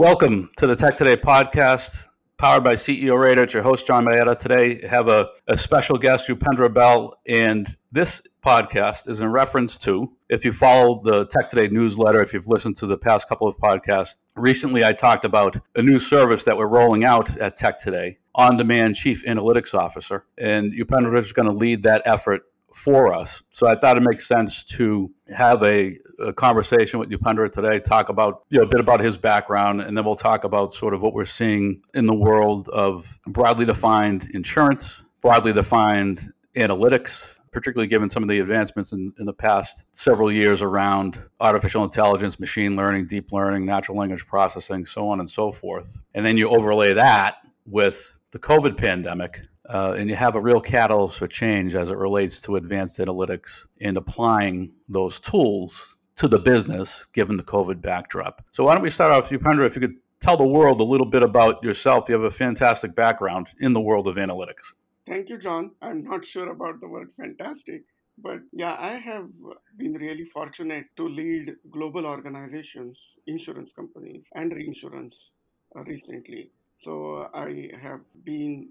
Welcome to the Tech Today podcast, powered by CEO Radar. It's your host, John Maeda. Today, I have a special guest, Upendra Bell, and this podcast is in reference to, if you follow the Tech Today newsletter, if you've listened to the past couple of podcasts, recently I talked about a new service that we're rolling out at Tech Today, On Demand Chief Analytics Officer, and Upendra is going to lead that effort for us. So I thought it makes sense to have a conversation with Upendra today, talk about a bit about his background, and then we'll talk about sort of what we're seeing in the world of broadly defined insurance, broadly defined analytics, particularly given some of the advancements in the past several years around artificial intelligence, machine learning, deep learning, natural language processing, so on and so forth. And then you overlay that with the COVID pandemic, and you have a real catalyst for change as it relates to advanced analytics and applying those tools to the business, given the COVID backdrop. So why don't we start off, Upendra, if you could tell the world a little bit about yourself. You have a fantastic background in the world of analytics. Thank you, John. I'm not sure about the word fantastic, but yeah, I have been really fortunate to lead global organizations, insurance companies, and reinsurance recently. So I have been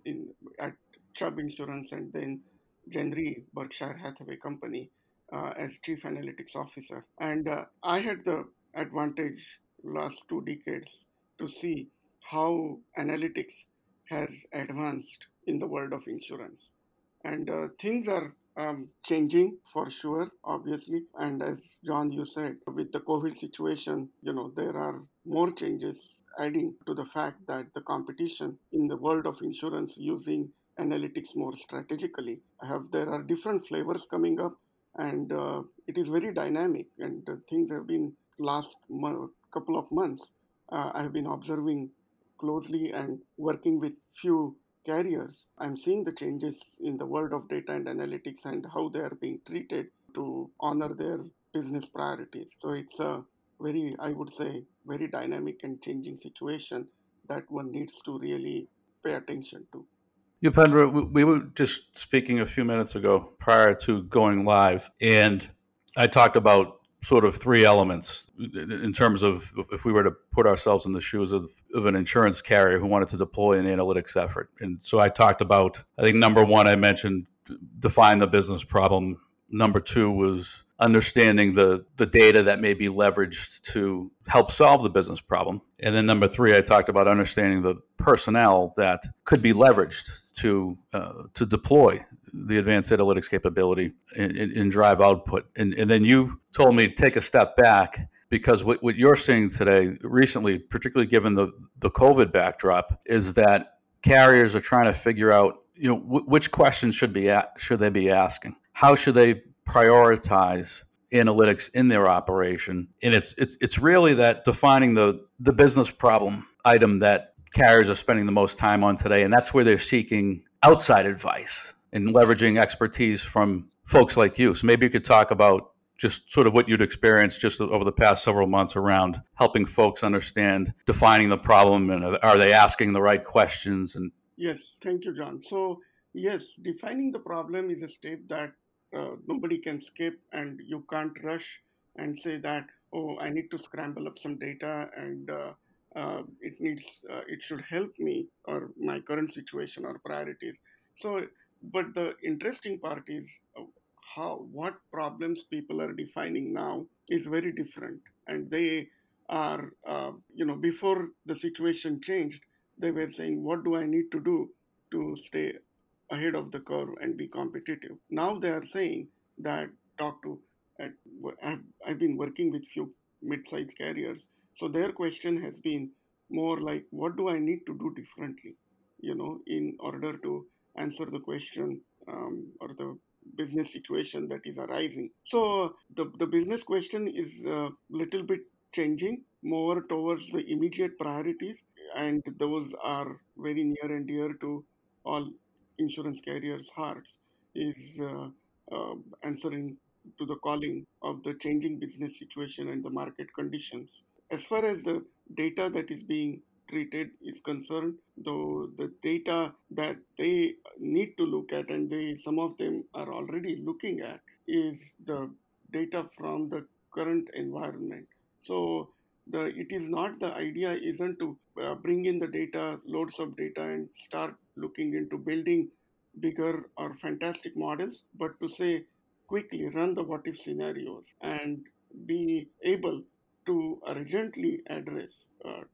at Chubb Insurance and then Jenry Berkshire Hathaway Company as Chief Analytics Officer. And I had the advantage last 2 decades to see how analytics has advanced in the world of insurance. And things are changing for sure, obviously. And as John, you said, with the COVID situation, there are more changes adding to the fact that the competition in the world of insurance using analytics more strategically. There are different flavors coming up, and it is very dynamic, and things have been last couple of months. I have been observing closely and working with few carriers. I'm seeing the changes in the world of data and analytics and how they are being treated to honor their business priorities. So it's a very, I would say, very dynamic and changing situation that one needs to really pay attention to. Upendra, we were just speaking a few minutes ago prior to going live, and I talked about sort of 3 elements in terms of if we were to put ourselves in the shoes of an insurance carrier who wanted to deploy an analytics effort. And so I talked about, I think number 1, I mentioned define the business problem. Number 2 was understanding the data that may be leveraged to help solve the business problem. And then number 3, I talked about understanding the personnel that could be leveraged to deploy the advanced analytics capability and drive output. And then you told me take a step back, because what you're seeing today recently, particularly given the COVID backdrop, is that carriers are trying to figure out which questions should they be asking? How should they prioritize analytics in their operation? And it's really that defining the business problem item that carriers are spending the most time on today. And that's where they're seeking outside advice and leveraging expertise from folks like you. So maybe you could talk about just sort of what you'd experienced just over the past several months around helping folks understand defining the problem and are they asking the right questions? And yes, thank you, John. So yes, defining the problem is a step that nobody can skip, and you can't rush and say that, I need to scramble up some data and it should help me or my current situation or priorities. So, but the interesting part is what problems people are defining now is very different. And they are, before the situation changed, they were saying, what do I need to do to stay ahead of the curve and be competitive? Now they are saying that I've been working with few mid-sized carriers. So their question has been more like, what do I need to do differently, in order to answer the question or the business situation that is arising. So the business question is a little bit changing more towards the immediate priorities, and those are very near and dear to all insurance carriers' hearts, is answering to the calling of the changing business situation and the market conditions. As far as the data that is being treated is concerned, though the data that they need to look at, and some of them are already looking at, is the data from the current environment. So The idea isn't to bring in the data, loads of data, and start looking into building bigger or fantastic models, but to say quickly run the what-if scenarios and be able to urgently address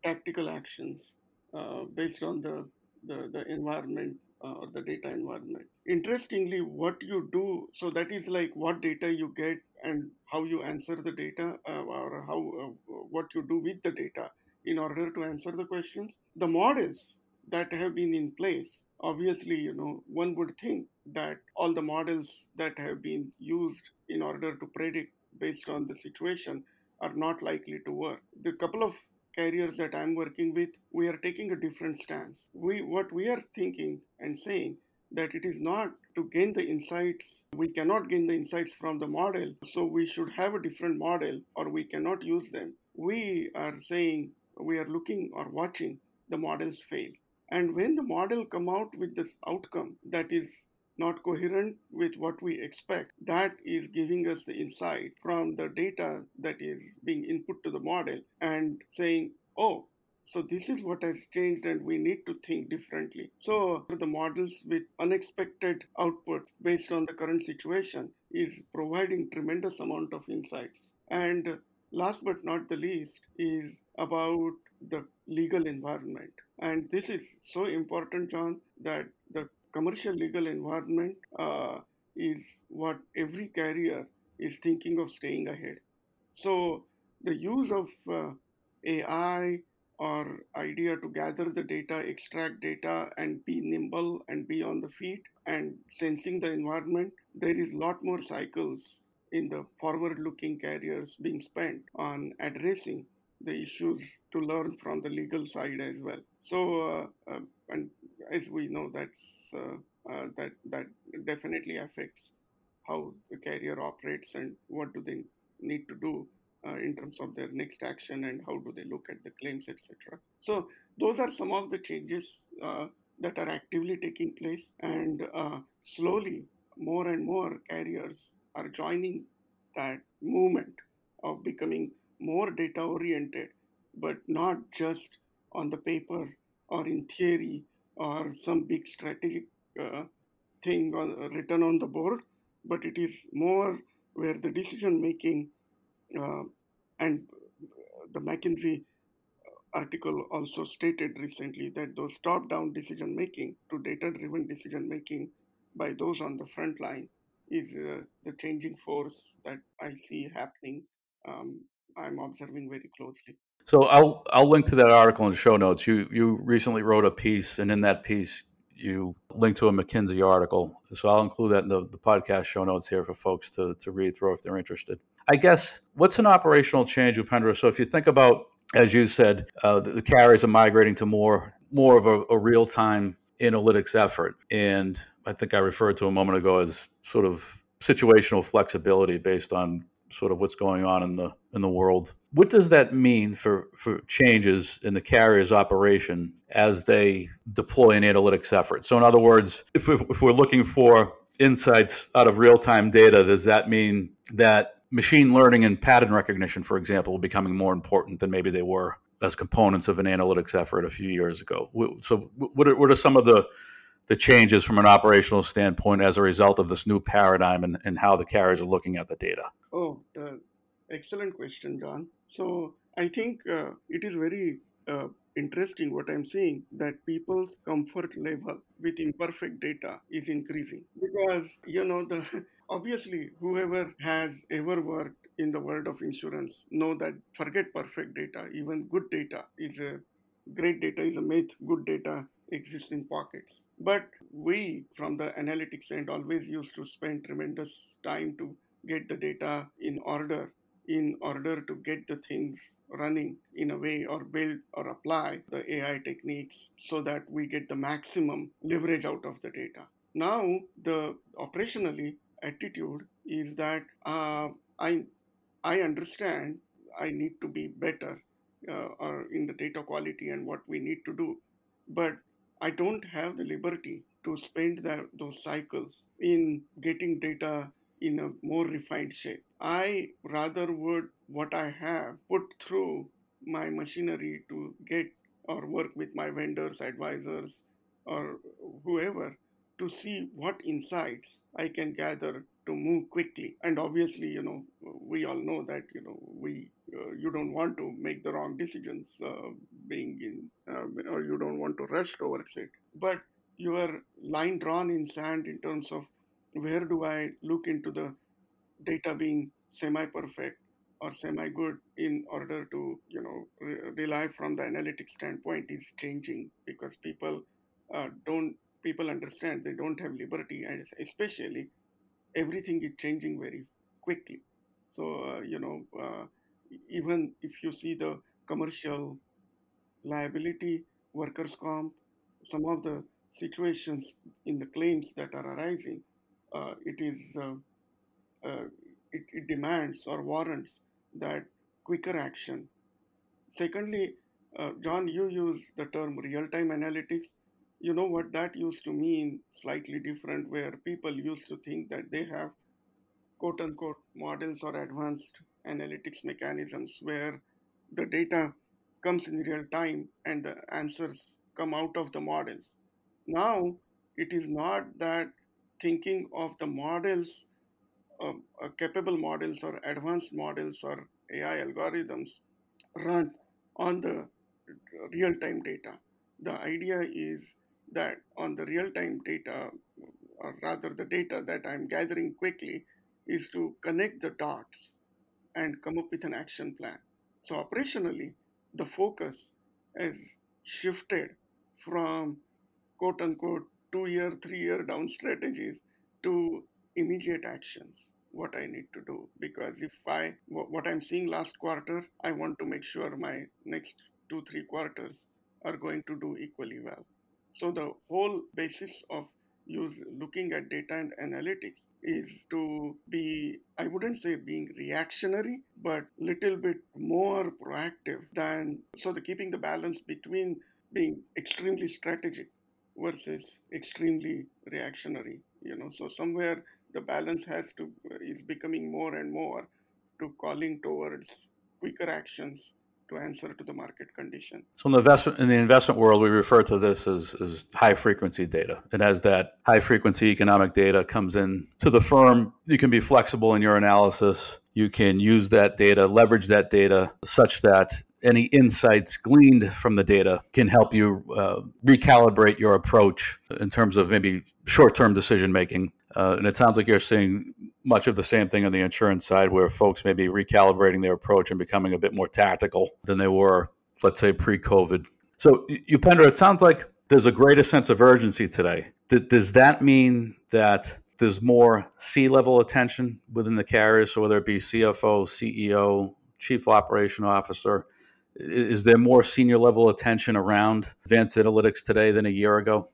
tactical actions based on the environment or the data environment. Interestingly, what you do, so that is like what data you get and how you answer the data or what you do with the data in order to answer the questions. The models that have been in place, obviously, one would think that all the models that have been used in order to predict based on the situation are not likely to work. The couple of carriers that I'm working with, we are taking a different stance. What we are thinking and saying that it is not to gain the insights. We cannot gain the insights from the model, so we should have a different model or we cannot use them. We are saying we are looking or watching the models fail. And when the model come out with this outcome that is not coherent with what we expect, that is giving us the insight from the data that is being input to the model and saying, oh, so this is what has changed and we need to think differently. So the models with unexpected output based on the current situation is providing tremendous amount of insights. And last but not the least is about the legal environment. And this is so important, John, that the commercial legal environment is what every carrier is thinking of staying ahead. So the use of AI or idea to gather the data, extract data, and be nimble and be on the feet and sensing the environment, there is a lot more cycles in the forward-looking carriers being spent on addressing the issues to learn from the legal side as well. So, and as we know, that's that definitely affects how the carrier operates and what do they need to do in terms of their next action and how do they look at the claims, etc. So, those are some of the changes that are actively taking place, and slowly, more and more carriers are joining that movement of becoming more data-oriented, but not just on the paper or in theory or some big strategic thing written on the board, but it is more where the decision-making and the McKinsey article also stated recently that those top-down decision-making to data-driven decision-making by those on the front line is the changing force that I see happening. I'm observing very closely. So I'll link to that article in the show notes. You recently wrote a piece, and in that piece, you linked to a McKinsey article. So I'll include that in the podcast show notes here for folks to read through if they're interested. I guess, what's an operational change, Upendra? So if you think about, as you said, the carriers are migrating to more of a real-time analytics effort. And I think I referred to a moment ago as sort of situational flexibility based on sort of what's going on in the world. What does that mean for changes in the carrier's operation as they deploy an analytics effort? So in other words, if we're looking for insights out of real-time data, does that mean that machine learning and pattern recognition, for example, are becoming more important than maybe they were as components of an analytics effort a few years ago? So what are some of the changes from an operational standpoint as a result of this new paradigm and how the carriers are looking at the data? Oh, excellent question, John. So I think it is very interesting what I'm seeing, that people's comfort level with imperfect data is increasing. Because, obviously, whoever has ever worked in the world of insurance know that forget perfect data. Even good data is a myth. Good data exists in pockets. But we, from the analytics end, always used to spend tremendous time to get the data in order to get the things running in a way or build or apply the AI techniques so that we get the maximum leverage out of the data. Now, the operationally attitude is that I understand I need to be better or in the data quality and what we need to do, but I don't have the liberty to spend those cycles in getting data in a more refined shape. I rather would what I have put through my machinery to get or work with my vendors, advisors, or whoever to see what insights I can gather to move quickly. And obviously, we all know that, you don't want to make the wrong decisions or you don't want to rush towards it. But your line drawn in sand in terms of where do I look into the data being semi-perfect or semi-good in order to, rely from the analytics standpoint is changing because people understand they don't have liberty, and especially everything is changing very quickly. So, even if you see the commercial liability, workers' comp, some of the situations in the claims that are arising, it demands or warrants that quicker action. Secondly, John, you use the term real-time analytics. You know what that used to mean slightly different, where people used to think that they have quote-unquote models or advanced analytics mechanisms where the data comes in real time and the answers come out of the models. Now, it is not that thinking of the models, capable models or advanced models or AI algorithms run on the real-time data. The idea is that on the real-time data, or rather the data that I'm gathering quickly, is to connect the dots and come up with an action plan. So operationally, the focus has shifted from quote-unquote 2-year, 3-year down strategies to immediate actions, what I need to do. Because what I'm seeing last quarter, I want to make sure my next 2-3 quarters are going to do equally well. So the whole basis of looking at data and analytics is to be, I wouldn't say being reactionary, but little bit more proactive keeping the balance between being extremely strategic versus extremely reactionary. So somewhere the balance is becoming more and more to calling towards quicker actions to answer to the market condition. So in the investment world, we refer to this as high-frequency data. And as that high-frequency economic data comes in to the firm, you can be flexible in your analysis. You can use that data, leverage that data, such that any insights gleaned from the data can help you recalibrate your approach in terms of maybe short-term decision-making. And it sounds like you're seeing much of the same thing on the insurance side, where folks may be recalibrating their approach and becoming a bit more tactical than they were, let's say, pre-COVID. So, Upendra, it sounds like there's a greater sense of urgency today. Does that mean that there's more C-level attention within the carriers? So whether it be CFO, CEO, Chief Operational Officer, is there more senior level attention around advanced analytics today than a year ago?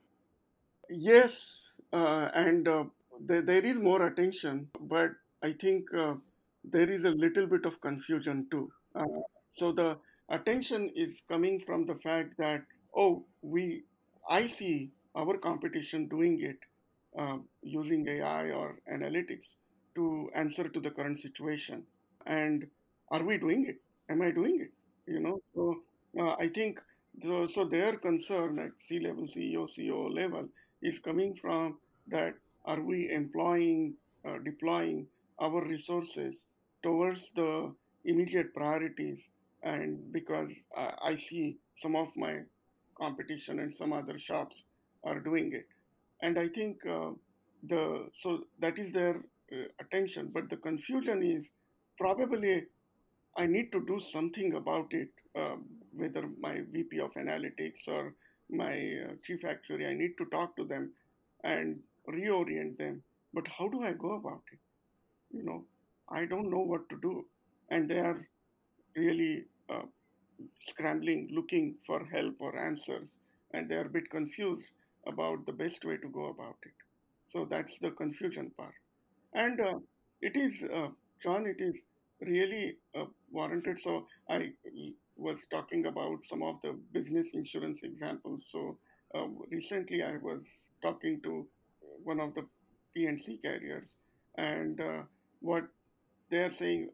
Yes, there is more attention, but I think there is a little bit of confusion too. So the attention is coming from the fact that, I see our competition doing it using AI or analytics to answer to the current situation. And are we doing it? Am I doing it? I think their concern at C-level, CEO, COO level is coming from that, are we employing, deploying our resources towards the immediate priorities? And because I see some of my competition and some other shops are doing it. And I think that is their attention. But the confusion is probably I need to do something about it, whether my VP of analytics or my chief actuary, I need to talk to them and reorient them. But how do I go about it? I don't know what to do. And they are really scrambling, looking for help or answers. And they are a bit confused about the best way to go about it. So that's the confusion part. And it is, John, it is really warranted. So I was talking about some of the business insurance examples. So recently I was talking to one of the P&C carriers, and what they are saying,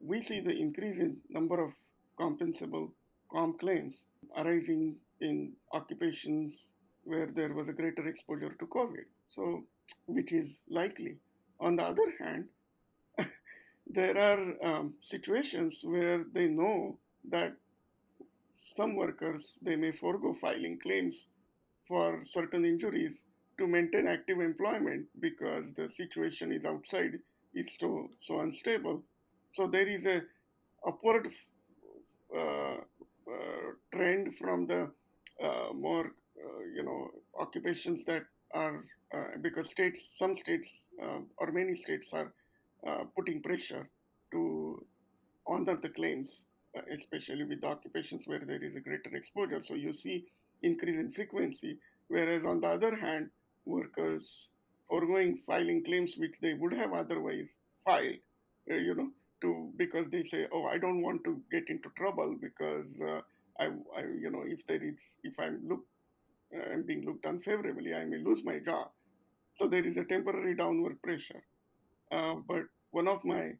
we see the increase in number of compensable comp claims arising in occupations where there was a greater exposure to COVID, so which is likely. On the other hand, there are situations where they know that some workers, they may forego filing claims for certain injuries to maintain active employment because the situation is outside is so unstable. So there is a upward trend from the more occupations that are because many states are putting pressure to honor the claims, especially with the occupations where there is a greater exposure. So you see increase in frequency, whereas on the other hand, workers foregoing filing claims which they would have otherwise filed, because they say, oh, I don't want to get into trouble because I'm being looked unfavorably, I may lose my job. So there is a temporary downward pressure. But one of my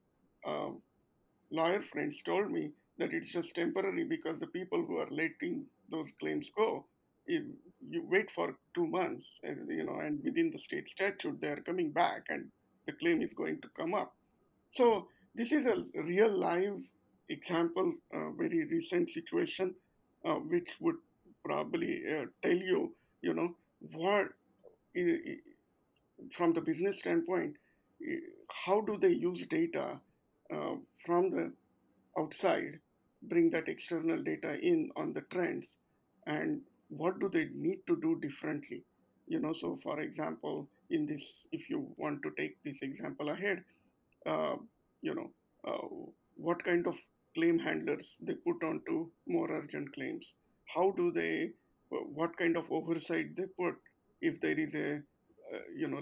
lawyer friends told me that it's just temporary because the people who are letting those claims go, if you wait for 2 months, and within the state statute, they are coming back and the claim is going to come up. So this is a real live example, very recent situation, which would probably tell you, what from the business standpoint, how do they use data from the outside, bring that external data in on the trends, and what do they need to do differently? So for example, in this, if you want to take this example ahead, what kind of claim handlers they put onto more urgent claims? What kind of oversight they put if there is a,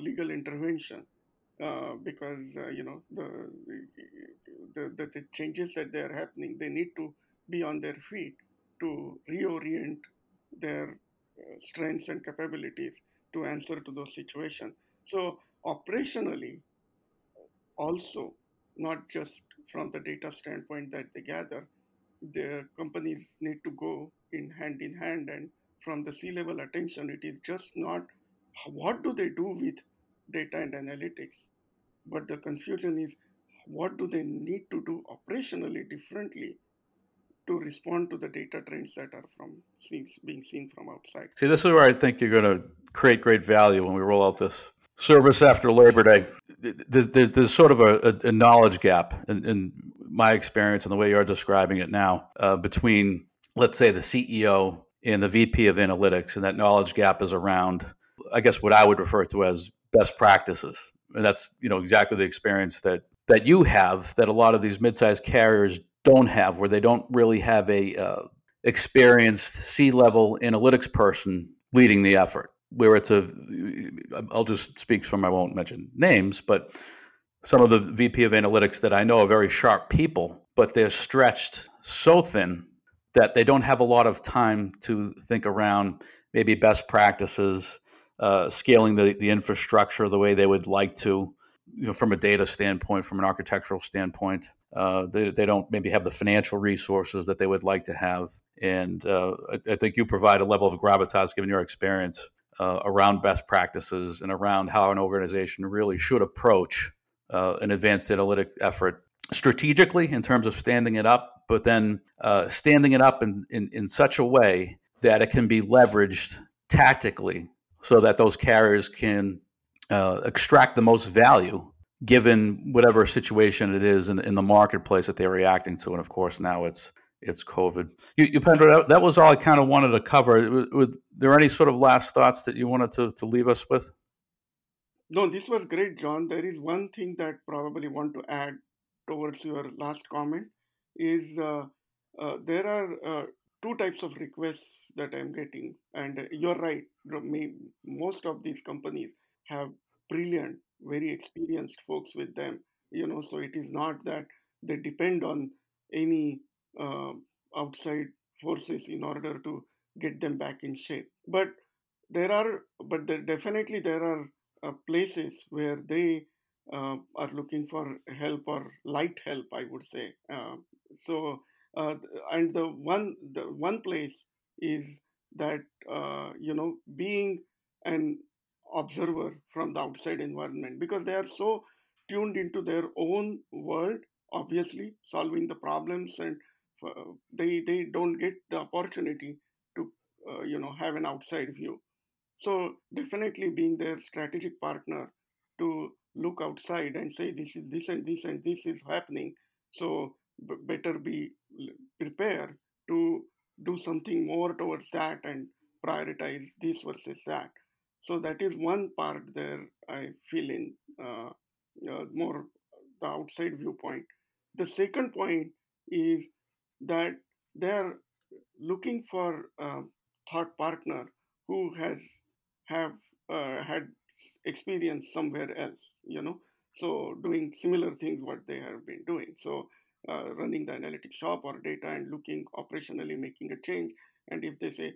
legal intervention? Because, the changes that they are happening, they need to be on their feet to reorient their strengths and capabilities to answer to those situations. So operationally, also, not just from the data standpoint that they gather, the companies need to go in hand, and from the C-level attention, it is just not what do they do with data and analytics, but the confusion is what do they need to do operationally differently to respond to the data trends that are being seen from outside. See, this is where I think you're going to create great value when we roll out this service after Labor Day. There's sort of a knowledge gap in my experience and the way you're describing it now between, let's say, the CEO and the VP of analytics, and that knowledge gap is around, I guess, what I would refer to as best practices. And that's, exactly the experience that you have, that a lot of these mid-sized carriers don't have, where they don't really have a experienced C-level analytics person leading the effort, where I'll just speak from, I won't mention names, but some of the VP of analytics that I know are very sharp people, but they're stretched so thin that they don't have a lot of time to think around maybe best practices, scaling the infrastructure the way they would like to, from a data standpoint, from an architectural standpoint. They don't maybe have the financial resources that they would like to have. And I think you provide a level of gravitas, given your experience, around best practices and around how an organization really should approach an advanced analytic effort strategically in terms of standing it up, but then standing it up in such a way that it can be leveraged tactically so that those carriers can extract the most value given whatever situation it is in the marketplace that they're reacting to. And of course, now it's COVID. Upendra, that was all I kind of wanted to cover. Were there any sort of last thoughts that you wanted to leave us with? No, this was great, John. There is one thing that probably want to add towards your last comment is there are two types of requests that I'm getting. And you're right. Most of these companies have brilliant, very experienced folks with them. So it is not that they depend on any outside forces in order to get them back in shape. But there definitely there are places where they are looking for help or light help, I would say. And the one place is that being an observer from the outside environment, because they are so tuned into their own world, obviously solving the problems, and they don't get the opportunity to have an outside view. So definitely being their strategic partner to look outside and say this is this and this and this is happening, so better be prepared to do something more towards that and prioritize this versus that. So that is one part there I feel in more the outside viewpoint. The second point is that they are looking for a thought partner who had experience somewhere else, so doing similar things what they have been doing. So running the analytics shop or data and looking operationally, making a change. And if they say,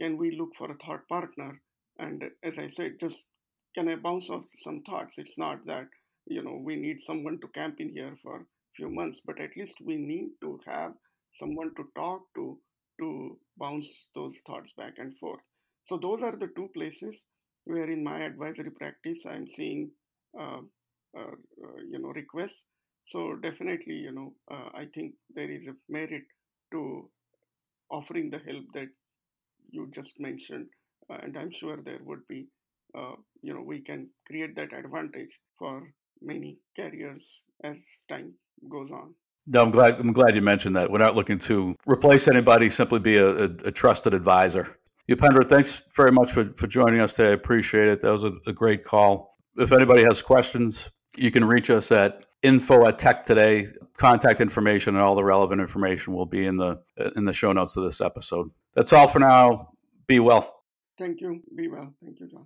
can we look for a thought partner? And as I said, just can I bounce off some thoughts? It's not that, we need someone to camp in here for a few months, but at least we need to have someone to talk to bounce those thoughts back and forth. So those are the two places where in my advisory practice, I'm seeing, requests. So definitely, I think there is a merit to offering the help that you just mentioned. And I'm sure there would be, we can create that advantage for many carriers as time goes on. No, I'm glad you mentioned that. We're not looking to replace anybody, simply be a trusted advisor. Upendra, thanks very much for joining us today. I appreciate it. That was a great call. If anybody has questions, you can reach us at info@techtoday. Contact information and all the relevant information will be in the show notes of this episode. That's all for now. Be well. Thank you. Be well. Thank you, John.